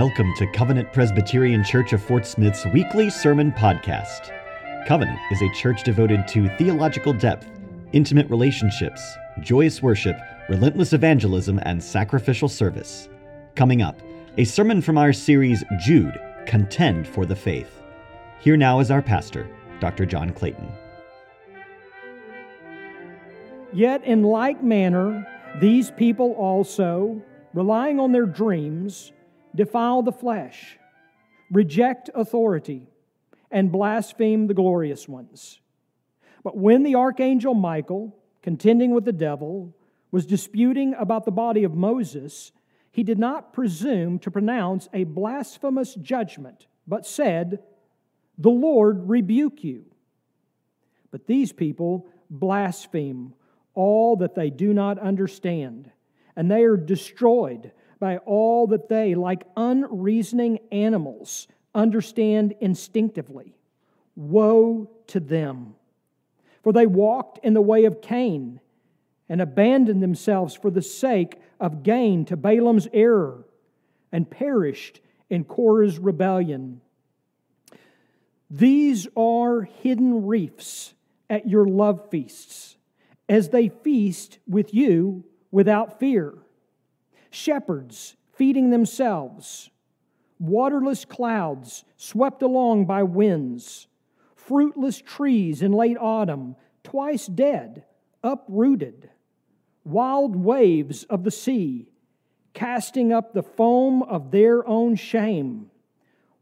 Welcome to Covenant Presbyterian Church of Fort Smith's weekly sermon podcast. Covenant is a church devoted to theological depth, intimate relationships, joyous worship, relentless evangelism, and sacrificial service. Coming up, a sermon from our series, Jude: Contend for the Faith. Here now is our pastor, Dr. John Clayton. Yet in like manner, these people also, relying on their dreams, defile the flesh, reject authority, and blaspheme the glorious ones. But when the archangel Michael, contending with the devil, was disputing about the body of Moses, he did not presume to pronounce a blasphemous judgment, but said, "The Lord rebuke you." But these people blaspheme all that they do not understand, and they are destroyed by all that they, like unreasoning animals, understand instinctively. Woe to them! For they walked in the way of Cain and abandoned themselves for the sake of gain to Balaam's error and perished in Korah's rebellion. These are hidden reefs at your love feasts, as they feast with you without fear. Shepherds feeding themselves, waterless clouds swept along by winds, fruitless trees in late autumn, twice dead, uprooted, wild waves of the sea, casting up the foam of their own shame,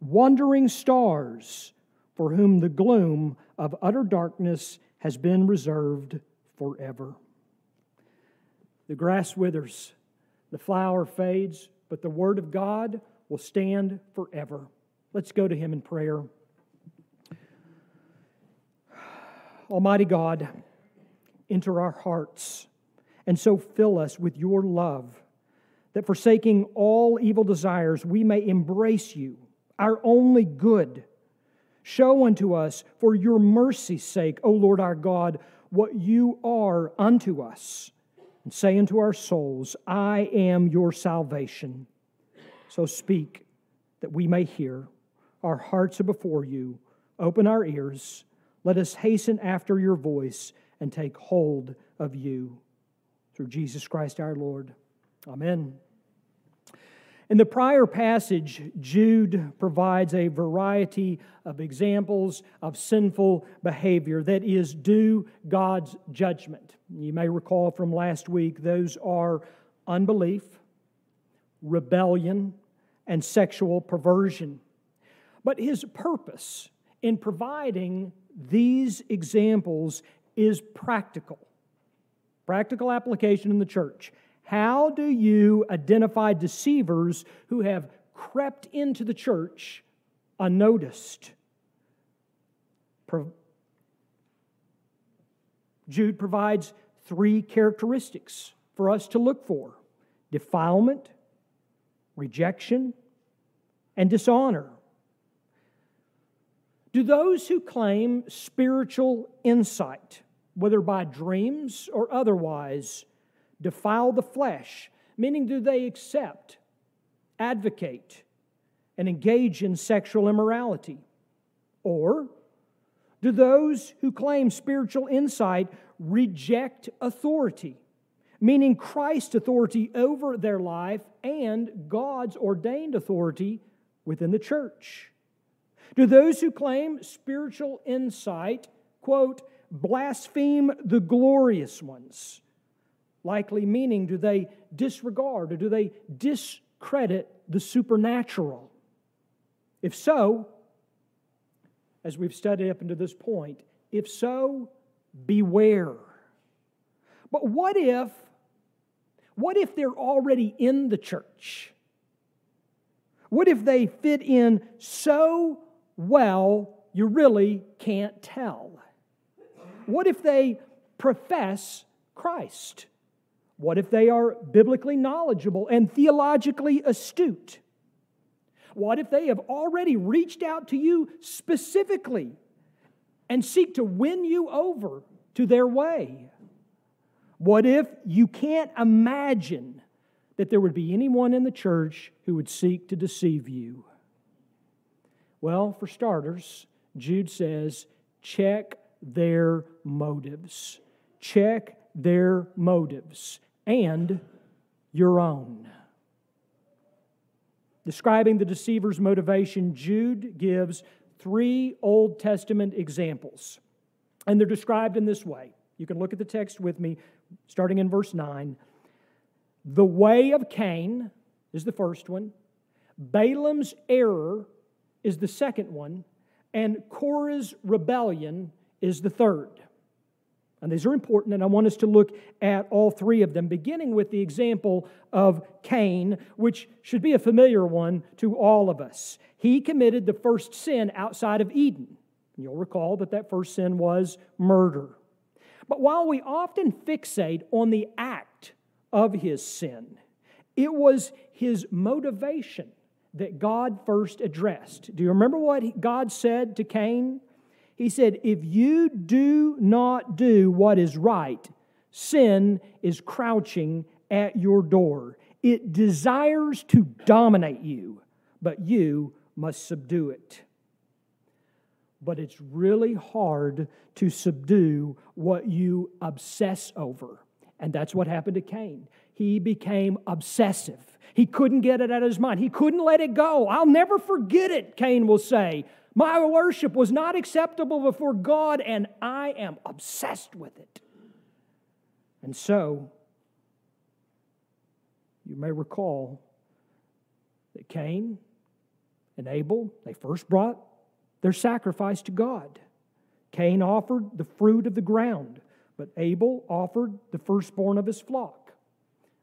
wandering stars for whom the gloom of utter darkness has been reserved forever. The grass withers, the flower fades, but the Word of God will stand forever. Let's go to Him in prayer. Almighty God, enter our hearts and so fill us with your love that, forsaking all evil desires, we may embrace you, our only good. Show unto us, for your mercy's sake, O Lord our God, what you are unto us. And say unto our souls, I am your salvation. So speak that we may hear. Our hearts are before you. Open our ears. Let us hasten after your voice and take hold of you. Through Jesus Christ our Lord. Amen. In the prior passage, Jude provides a variety of examples of sinful behavior that is due God's judgment. You may recall from last week, those are unbelief, rebellion, and sexual perversion. But his purpose in providing these examples is practical. Practical application in the church. How do you identify deceivers who have crept into the church unnoticed? Jude provides three characteristics for us to look for: defilement, rejection, and dishonor. Do those who claim spiritual insight, whether by dreams or otherwise, defile the flesh? Meaning, do they accept, advocate, and engage in sexual immorality? Or do those who claim spiritual insight reject authority? Meaning Christ's authority over their life and God's ordained authority within the church. Do those who claim spiritual insight, quote, blaspheme the glorious ones? Likely meaning, do they disregard or do they discredit the supernatural? If so, as we've studied up until this point, if so, beware. But what if they're already in the church? What if they fit in so well you really can't tell? What if they profess Christ? What if they are biblically knowledgeable and theologically astute? What if they have already reached out to you specifically and seek to win you over to their way? What if you can't imagine that there would be anyone in the church who would seek to deceive you? Well, for starters, Jude says, check their motives. Check their motives and your own. Describing the deceiver's motivation, Jude gives three Old Testament examples. And they're described in this way. You can look at the text with me, starting in verse 9. The way of Cain is the first one. Balaam's error is the second one. And Korah's rebellion is the third. And these are important, and I want us to look at all three of them, beginning with the example of Cain, which should be a familiar one to all of us. He committed the first sin outside of Eden. You'll recall that that first sin was murder. But while we often fixate on the act of his sin, it was his motivation that God first addressed. Do you remember what God said to Cain? He said, if you do not do what is right, sin is crouching at your door. It desires to dominate you, but you must subdue it. But it's really hard to subdue what you obsess over. And that's what happened to Cain. He became obsessive. He couldn't get it out of his mind. He couldn't let it go. I'll never forget it, Cain will say. My worship was not acceptable before God, and I am obsessed with it. And so, you may recall that Cain and Abel, they first brought their sacrifice to God. Cain offered the fruit of the ground, but Abel offered the firstborn of his flock.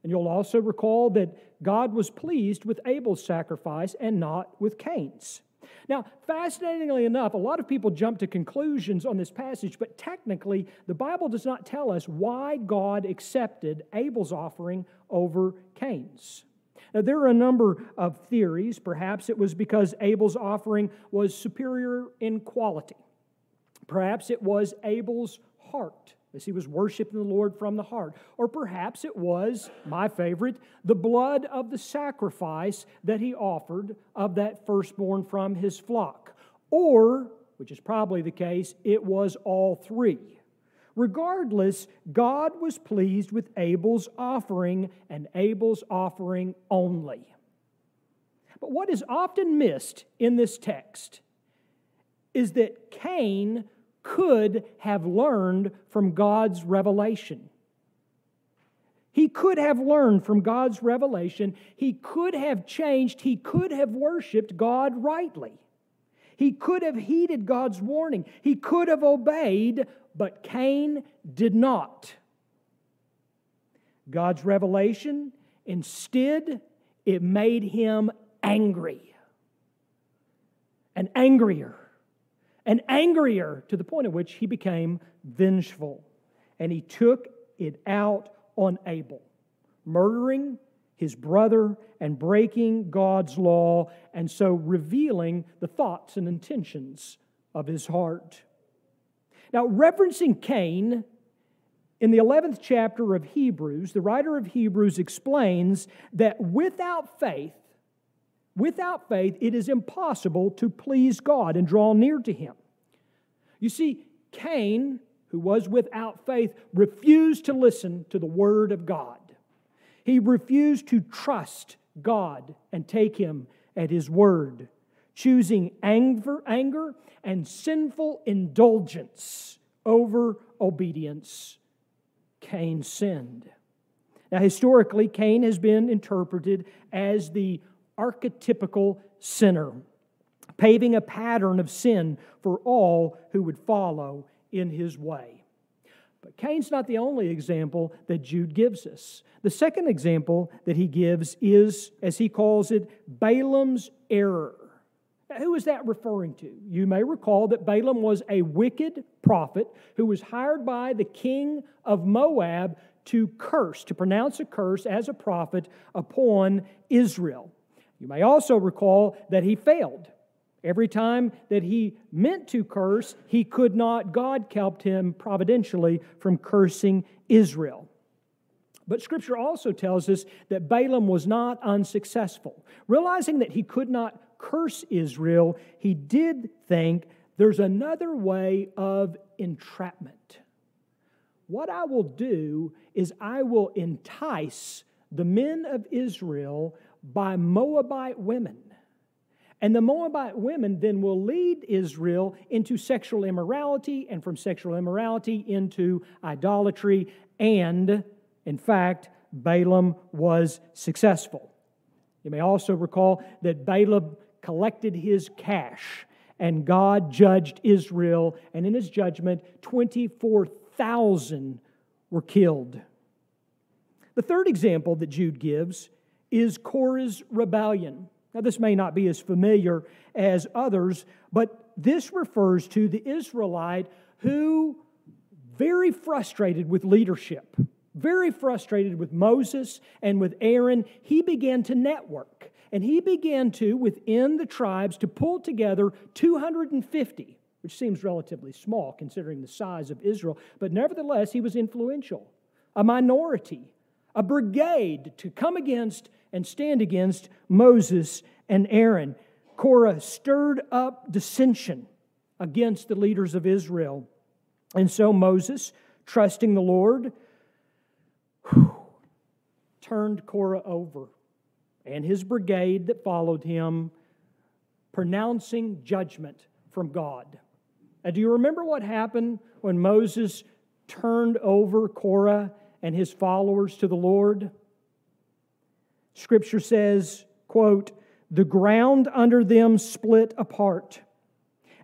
And you'll also recall that God was pleased with Abel's sacrifice and not with Cain's. Now, fascinatingly enough, a lot of people jump to conclusions on this passage, but technically, the Bible does not tell us why God accepted Abel's offering over Cain's. Now, there are a number of theories. Perhaps it was because Abel's offering was superior in quality. Perhaps it was Abel's heart, as he was worshiping the Lord from the heart. Or perhaps it was, my favorite, the blood of the sacrifice that he offered of that firstborn from his flock. Or, which is probably the case, it was all three. Regardless, God was pleased with Abel's offering and Abel's offering only. But what is often missed in this text is that Cain could have learned from God's revelation. He could have learned from God's revelation. He could have changed. He could have worshiped God rightly. He could have heeded God's warning. He could have obeyed, but Cain did not. God's revelation, instead, it made him angry. And angrier. And angrier to the point at which he became vengeful. And he took it out on Abel, murdering his brother and breaking God's law, and so revealing the thoughts and intentions of his heart. Now, referencing Cain, in the 11th chapter of Hebrews, the writer of Hebrews explains that without faith, it is impossible to please God and draw near to Him. You see, Cain, who was without faith, refused to listen to the Word of God. He refused to trust God and take Him at His Word, choosing anger and sinful indulgence over obedience. Cain sinned. Now, historically, Cain has been interpreted as the archetypical sinner, paving a pattern of sin for all who would follow in his way. But Cain's not the only example that Jude gives us. The second example that he gives is, as he calls it, Balaam's error. Now, who is that referring to? You may recall that Balaam was a wicked prophet who was hired by the king of Moab to pronounce a curse as a prophet upon Israel. You may also recall that he failed. Every time that he meant to curse, he could not. God kept him providentially from cursing Israel. But Scripture also tells us that Balaam was not unsuccessful. Realizing that he could not curse Israel, he did think there's another way of entrapment. What I will do is I will entice the men of Israel by Moabite women. And the Moabite women then will lead Israel into sexual immorality, and from sexual immorality into idolatry. And, in fact, Balaam was successful. You may also recall that Balaam collected his cash, and God judged Israel, and in His judgment, 24,000 were killed. The third example that Jude gives is Korah's rebellion. Now, this may not be as familiar as others, but this refers to the Israelite who, very frustrated with leadership, very frustrated with Moses and with Aaron, he began to network. And he began to, within the tribes, to pull together 250, which seems relatively small considering the size of Israel. But nevertheless, he was influential. A minority, a brigade to come against and stand against Moses and Aaron. Korah stirred up dissension against the leaders of Israel. And so Moses, trusting the Lord, turned Korah over and his brigade that followed him, pronouncing judgment from God. Now, do you remember what happened when Moses turned over Korah and his followers to the Lord? Scripture says, quote, "The ground under them split apart,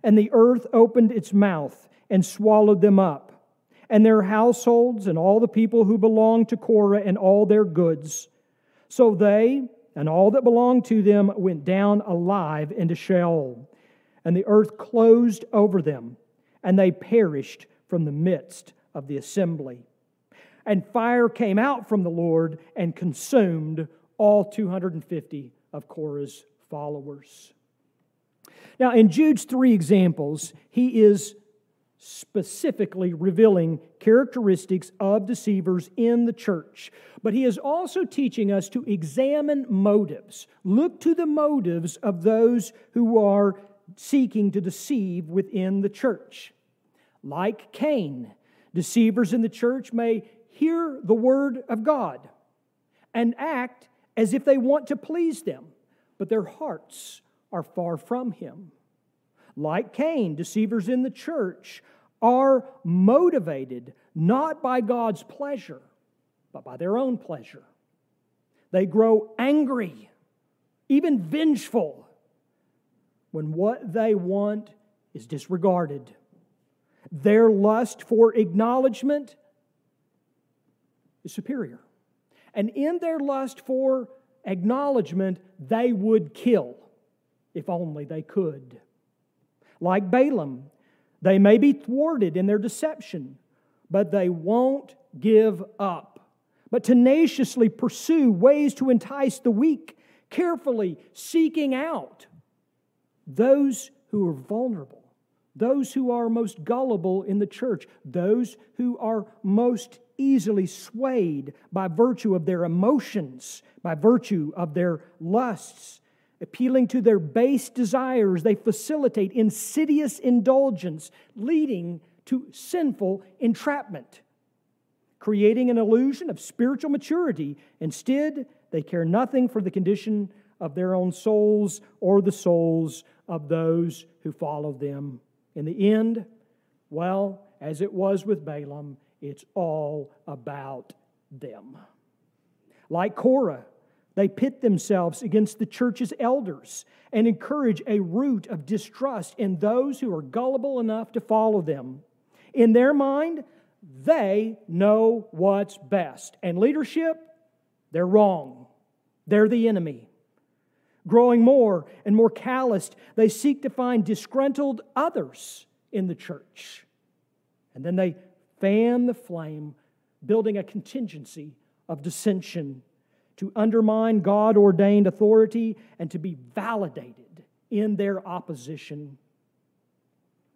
and the earth opened its mouth and swallowed them up, and their households and all the people who belonged to Korah and all their goods. So they and all that belonged to them went down alive into Sheol, and the earth closed over them, and they perished from the midst of the assembly. And fire came out from the Lord and consumed all 250 of Korah's followers." Now, in Jude's three examples, he is specifically revealing characteristics of deceivers in the church. But he is also teaching us to examine motives. Look to the motives of those who are seeking to deceive within the church. Like Cain, deceivers in the church may hear the word of God and act as if they want to please them, but their hearts are far from Him. Like Cain, deceivers in the church are motivated not by God's pleasure, but by their own pleasure. They grow angry, even vengeful, when what they want is disregarded. Their lust for acknowledgement is superior. And in their lust for acknowledgement, they would kill, if only they could. Like Balaam, they may be thwarted in their deception, but they won't give up, but tenaciously pursue ways to entice the weak, carefully seeking out those who are vulnerable, those who are most gullible in the church, those who are most easily swayed by virtue of their emotions, by virtue of their lusts. Appealing to their base desires, they facilitate insidious indulgence, leading to sinful entrapment, creating an illusion of spiritual maturity. Instead, they care nothing for the condition of their own souls or the souls of those who follow them. In the end, well, as it was with Balaam, it's all about them. Like Korah, they pit themselves against the church's elders and encourage a root of distrust in those who are gullible enough to follow them. In their mind, they know what's best. And leadership, they're wrong. They're the enemy. Growing more and more calloused, they seek to find disgruntled others in the church. And then they fan the flame, building a contingency of dissension to undermine God-ordained authority, and to be validated in their opposition.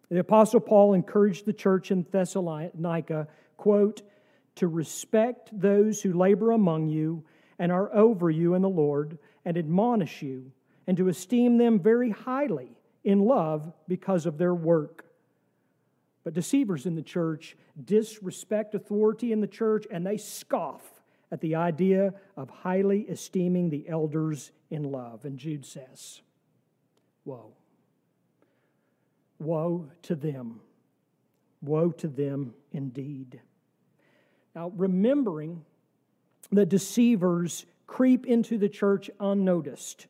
The Apostle Paul encouraged the church in Thessalonica, quote, to respect those who labor among you and are over you in the Lord, and admonish you, and to esteem them very highly in love because of their work. But deceivers in the church disrespect authority in the church, and they scoff at the idea of highly esteeming the elders in love. And Jude says, woe. Woe to them. Woe to them indeed. Now, remembering the deceivers creep into the church unnoticed,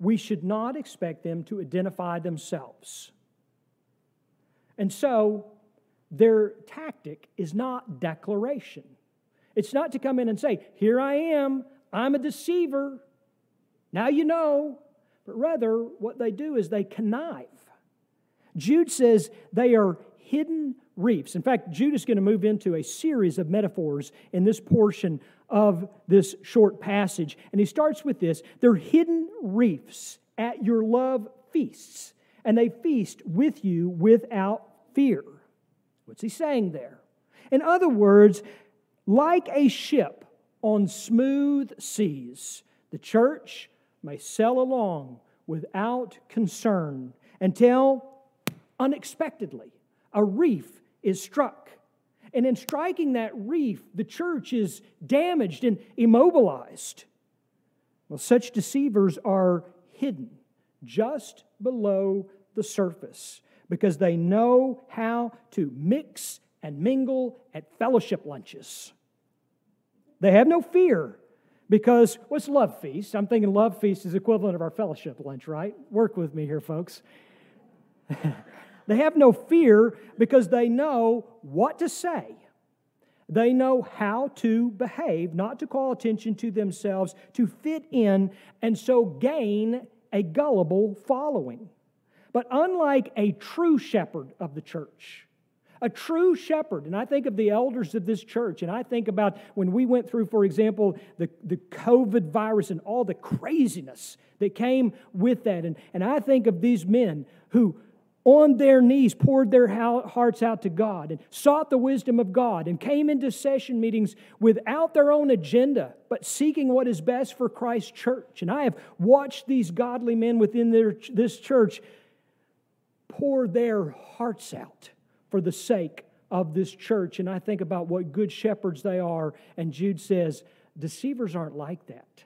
we should not expect them to identify themselves. And so, their tactic is not declaration. It's not to come in and say, here I am, I'm a deceiver, now you know. But rather, what they do is they connive. Jude says they are hidden reefs. In fact, Jude is going to move into a series of metaphors in this portion of this short passage. And he starts with this: they're hidden reefs at your love feasts, and they feast with you without fear. What's he saying there? In other words, like a ship on smooth seas, the church may sail along without concern until unexpectedly a reef is struck. And in striking that reef, the church is damaged and immobilized. Well, such deceivers are hidden just below the surface because they know how to mix and mingle at fellowship lunches. They have no fear because what's love feast? I'm thinking love feast is equivalent of our fellowship lunch, right? Work with me here, folks. They have no fear because they know what to say. They know how to behave, not to call attention to themselves, to fit in, and so gain a gullible following. But unlike a true shepherd of the church, a true shepherd, and I think of the elders of this church, and I think about when we went through, for example, the COVID virus and all the craziness that came with that. And I think of these men who on their knees poured their hearts out to God and sought the wisdom of God and came into session meetings without their own agenda, but seeking what is best for Christ's church. And I have watched these godly men within this church pour their hearts out for the sake of this church. And I think about what good shepherds they are. And Jude says, deceivers aren't like that.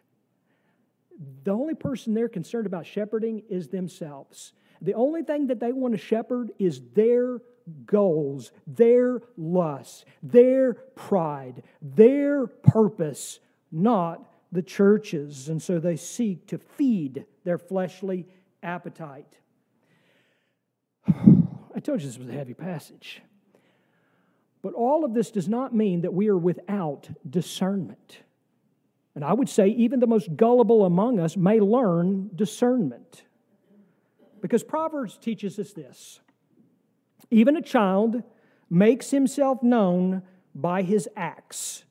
The only person they're concerned about shepherding is themselves. The only thing that they want to shepherd is their goals, their lusts, their pride, their purpose, not the church's. And so they seek to feed their fleshly appetite. I told you this was a heavy passage. But all of this does not mean that we are without discernment. And I would say even the most gullible among us may learn discernment. Because Proverbs teaches us this: even a child makes himself known by his acts,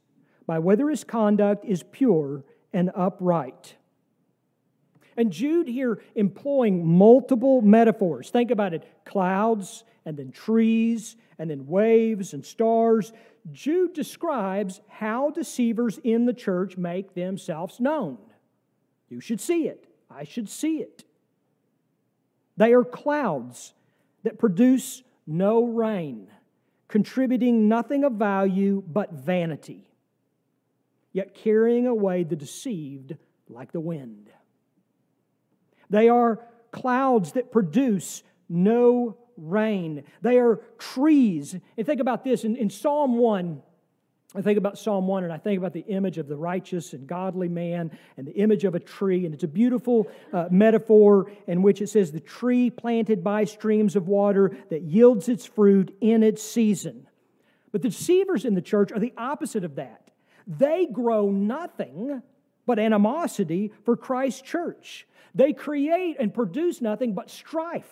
by whether his conduct is pure and upright. And Jude here employing multiple metaphors. Think about it: clouds, and then trees, and then waves and stars. Jude describes how deceivers in the church make themselves known. You should see it. I should see it. They are clouds that produce no rain, contributing nothing of value but vanity, yet carrying away the deceived like the wind. They are clouds that produce no rain. They are trees. And think about this. In Psalm 1, I think about Psalm 1 and I think about the image of the righteous and godly man and the image of a tree. And it's a beautiful metaphor in which it says, the tree planted by streams of water that yields its fruit in its season. But the deceivers in the church are the opposite of that. They grow nothing but animosity for Christ's church. They create and produce nothing but strife.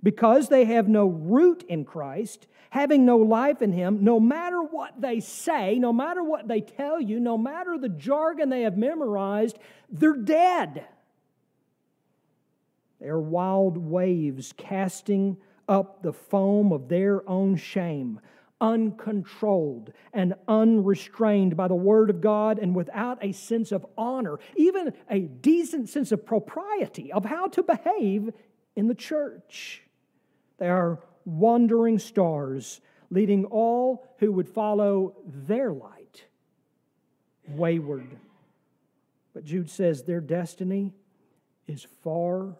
Because they have no root in Christ, having no life in Him, no matter what they say, no matter what they tell you, no matter the jargon they have memorized, they're dead. They are wild waves casting up the foam of their own shame, uncontrolled and unrestrained by the Word of God and without a sense of honor, even a decent sense of propriety of how to behave in the church. They are wandering stars, leading all who would follow their light wayward. But Jude says their destiny is far,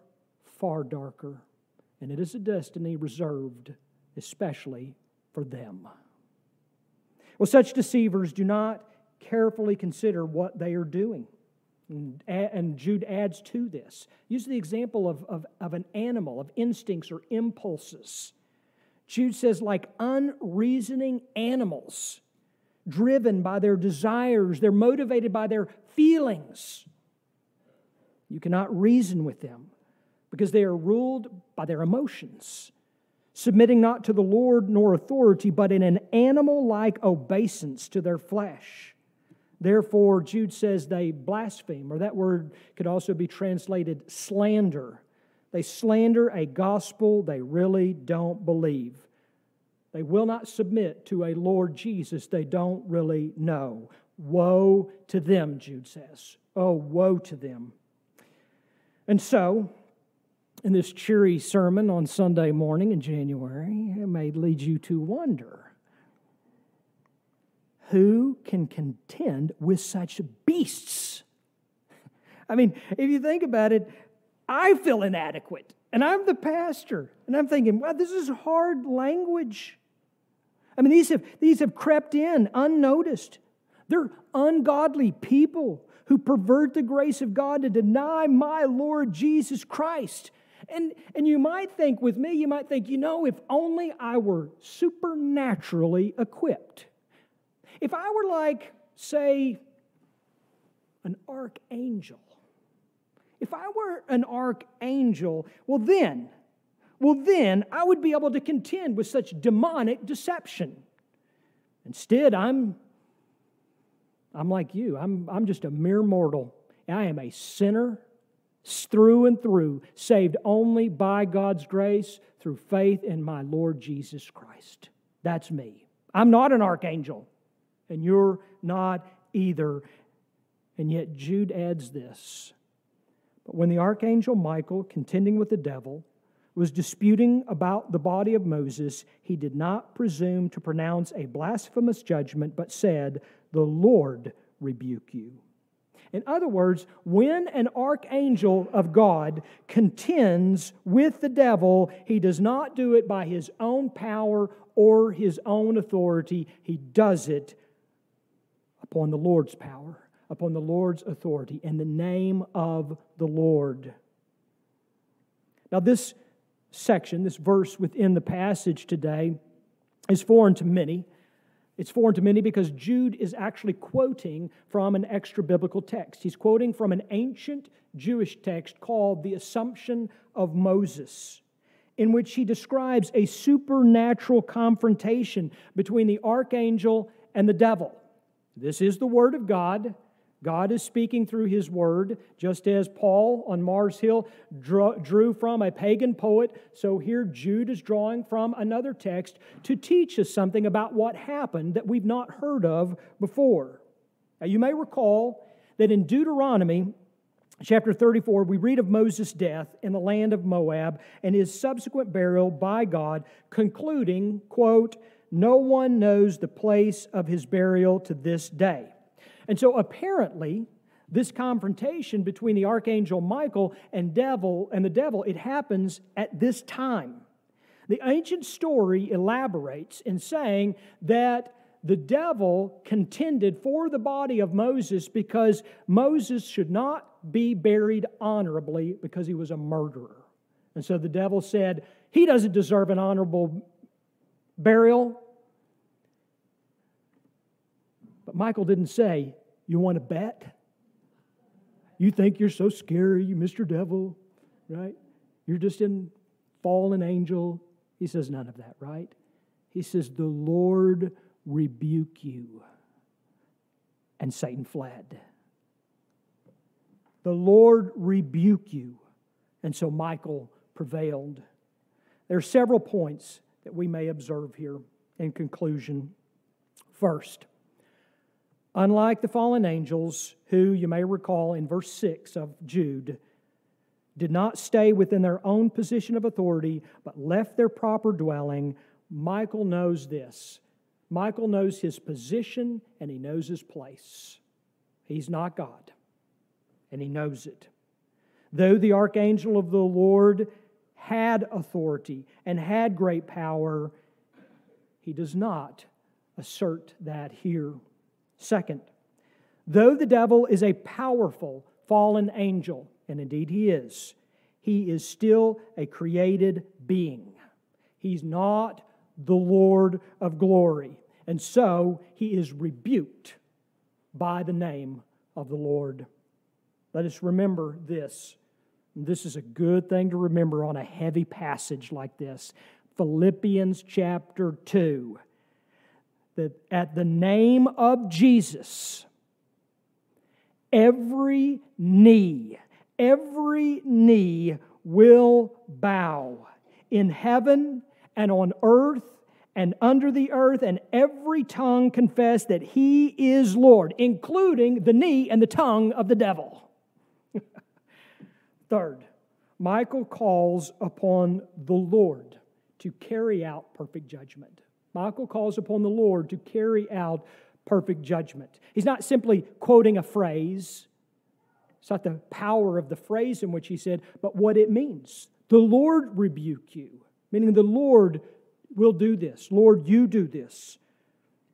far darker, and it is a destiny reserved especially for them. Well, such deceivers do not carefully consider what they are doing. And Jude adds to this. Use the example of an animal, of instincts or impulses. Jude says, like unreasoning animals, driven by their desires, they're motivated by their feelings. You cannot reason with them because they are ruled by their emotions, submitting not to the Lord nor authority, but in an animal-like obeisance to their flesh. Therefore, Jude says they blaspheme, or that word could also be translated slander. They slander a gospel they really don't believe. They will not submit to a Lord Jesus they don't really know. Woe to them, Jude says. Oh, woe to them. And so, in this cheery sermon on Sunday morning in January, it may lead you to wonder, who can contend with such beasts? I mean, if you think about it, I feel inadequate, and I'm the pastor, and I'm thinking, wow, this is hard language. I mean, these have crept in unnoticed. They're ungodly people who pervert the grace of God to deny my Lord Jesus Christ. And you might think with me, you might think, you know, if only I were supernaturally equipped. If I were like, say, an archangel. If I were an archangel, well then I would be able to contend with such demonic deception. Instead, I'm like you. I'm just a mere mortal. I am a sinner through and through, saved only by God's grace through faith in my Lord Jesus Christ. That's me. I'm not an archangel, and you're not either. And yet Jude adds this. When the archangel Michael, contending with the devil, was disputing about the body of Moses, he did not presume to pronounce a blasphemous judgment, but said, "The Lord rebuke you." In other words, when an archangel of God contends with the devil, he does not do it by his own power or his own authority. He does it upon the Lord's power, upon the Lord's authority, in the name of the Lord. Now this section, this verse within the passage today, is foreign to many. It's foreign to many because Jude is actually quoting from an extra-biblical text. He's quoting from an ancient Jewish text called the Assumption of Moses, in which he describes a supernatural confrontation between the archangel and the devil. This is the Word of God. God is speaking through His Word, just as Paul on Mars Hill drew from a pagan poet, so here Jude is drawing from another text to teach us something about what happened that we've not heard of before. Now, you may recall that in Deuteronomy chapter 34, we read of Moses' death in the land of Moab and his subsequent burial by God, concluding, quote, "No one knows the place of his burial to this day." And so apparently, this confrontation between the archangel Michael and the devil, it happens at this time. The ancient story elaborates in saying that the devil contended for the body of Moses because Moses should not be buried honorably because he was a murderer. And so the devil said, "He doesn't deserve an honorable burial." But Michael didn't say, "You want to bet? You think you're so scary, you Mr. Devil, right? You're just a fallen angel." He says none of that, right? He says, "The Lord rebuke you." And Satan fled. The Lord rebuke you. And so Michael prevailed. There are several points that we may observe here. and conclusion first. Unlike the fallen angels, who, you may recall in verse 6 of Jude, did not stay within their own position of authority, but left their proper dwelling, Michael knows this. Michael knows his position and he knows his place. He's not God, and he knows it. Though the archangel of the Lord had authority and had great power, he does not assert that here. Second, though the devil is a powerful fallen angel, and indeed he is still a created being. He's not the Lord of glory. And so he is rebuked by the name of the Lord. Let us remember this. This is a good thing to remember on a heavy passage like this. Philippians chapter 2. That at the name of Jesus, every knee will bow in heaven and on earth and under the earth, and every tongue confess that He is Lord, including the knee and the tongue of the devil. Third, Michael calls upon the Lord to carry out perfect judgment. Michael calls upon the Lord to carry out perfect judgment. He's not simply quoting a phrase. It's not the power of the phrase in which he said, but what it means. The Lord rebuke you, meaning the Lord will do this. Lord, you do this.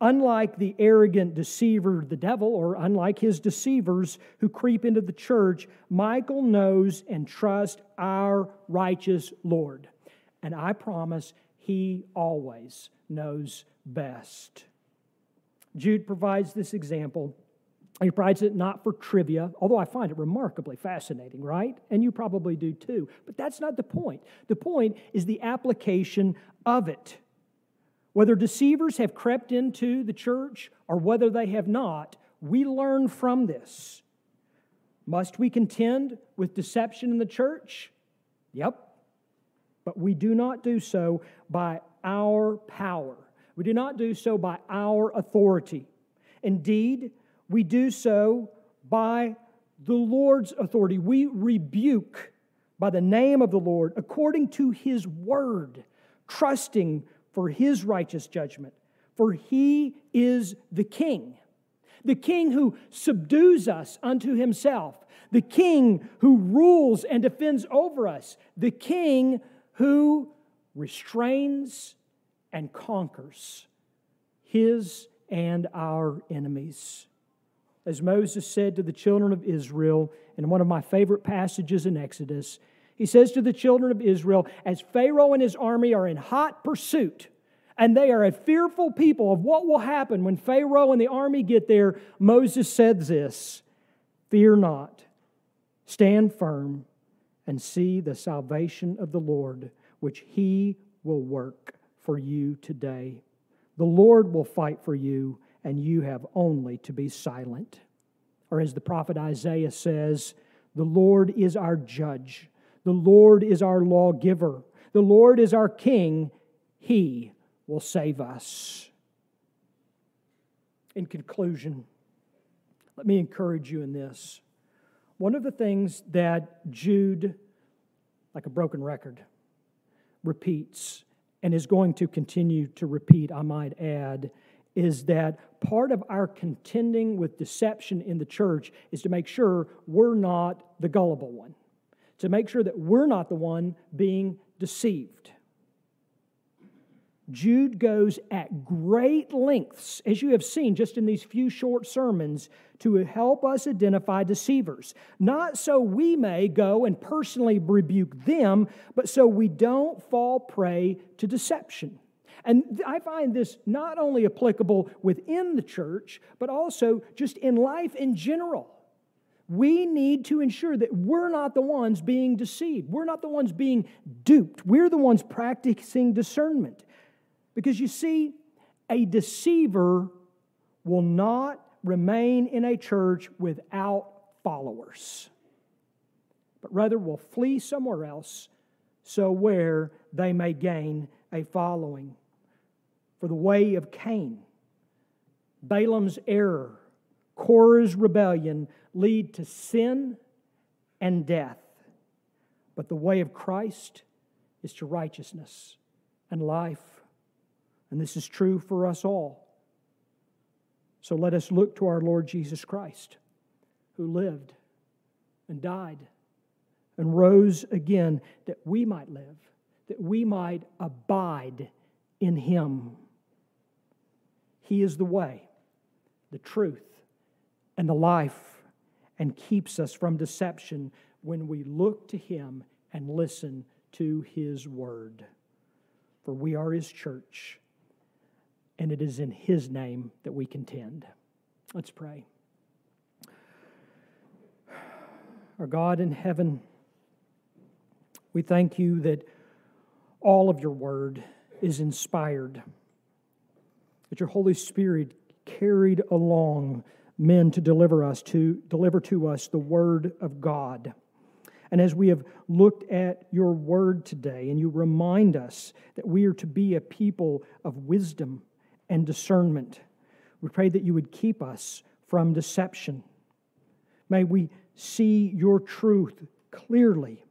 Unlike the arrogant deceiver, the devil, or unlike his deceivers who creep into the church, Michael knows and trusts our righteous Lord. And I promise he always knows best. Jude provides this example. He provides it not for trivia, although I find it remarkably fascinating, right? And you probably do too. But that's not the point. The point is the application of it. Whether deceivers have crept into the church or whether they have not, we learn from this. Must we contend with deception in the church? Yep. But we do not do so by our power. We do not do so by our authority. Indeed, we do so by the Lord's authority. We rebuke by the name of the Lord according to His word, trusting for His righteous judgment. For He is the King who subdues us unto Himself, the King who rules and defends over us, the King who restrains and conquers His and our enemies. As Moses said to the children of Israel, in one of my favorite passages in Exodus, he says to the children of Israel, as Pharaoh and his army are in hot pursuit, and they are a fearful people of what will happen when Pharaoh and the army get there, Moses said this, "Fear not, stand firm, and see the salvation of the Lord, which He will work for you today. The Lord will fight for you, and you have only to be silent." Or as the prophet Isaiah says, "The Lord is our judge. The Lord is our lawgiver. The Lord is our king. He will save us." In conclusion, let me encourage you in this. One of the things that Jude, like a broken record, repeats and is going to continue to repeat, I might add, is that part of our contending with deception in the church is to make sure we're not the gullible one, to make sure that we're not the one being deceived. Jude goes at great lengths, as you have seen just in these few short sermons, to help us identify deceivers. Not so we may go and personally rebuke them, but so we don't fall prey to deception. And I find this not only applicable within the church, but also just in life in general. We need to ensure that we're not the ones being deceived. We're not the ones being duped. We're the ones practicing discernment. Because you see, a deceiver will not remain in a church without followers, but rather will flee somewhere else so where they may gain a following. for the way of Cain, Balaam's error, Korah's rebellion lead to sin and death. But the way of Christ is to righteousness and life. And this is true for us all. So let us look to our Lord Jesus Christ, who lived and died and rose again, that we might live, that we might abide in Him. He is the way, the truth, and the life, and keeps us from deception when we look to Him and listen to His Word. For we are His church, and it is in His name that we contend. Let's pray. Our God in heaven, we thank You that all of Your Word is inspired, that Your Holy Spirit carried along men to deliver to us the Word of God. And as we have looked at Your Word today, and You remind us that we are to be a people of wisdom and discernment, we pray that You would keep us from deception. May we see Your truth clearly,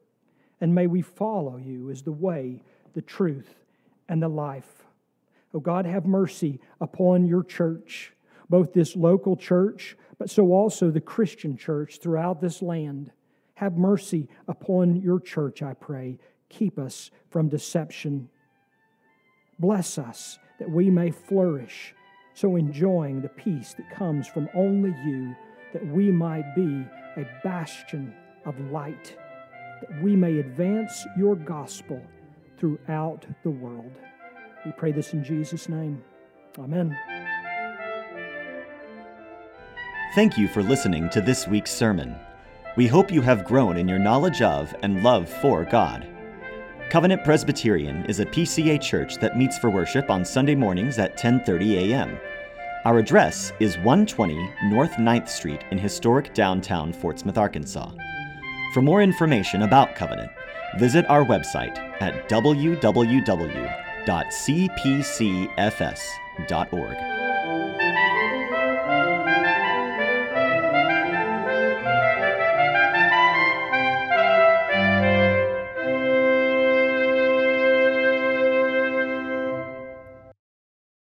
and may we follow You as the way, the truth, and the life. Oh God, have mercy upon Your church, both this local church, but so also the Christian church throughout this land. Have mercy upon Your church, I pray. Keep us from deception. Bless us that we may flourish, so enjoying the peace that comes from only You, that we might be a bastion of light, that we may advance Your gospel throughout the world. We pray this in Jesus' name. Amen. Thank you for listening to this week's sermon. We hope you have grown in your knowledge of and love for God. Covenant Presbyterian is a PCA church that meets for worship on Sunday mornings at 10:30 a.m. Our address is 120 North 9th Street in historic downtown Fort Smith, Arkansas. For more information about Covenant, visit our website at www.cpcfs.org.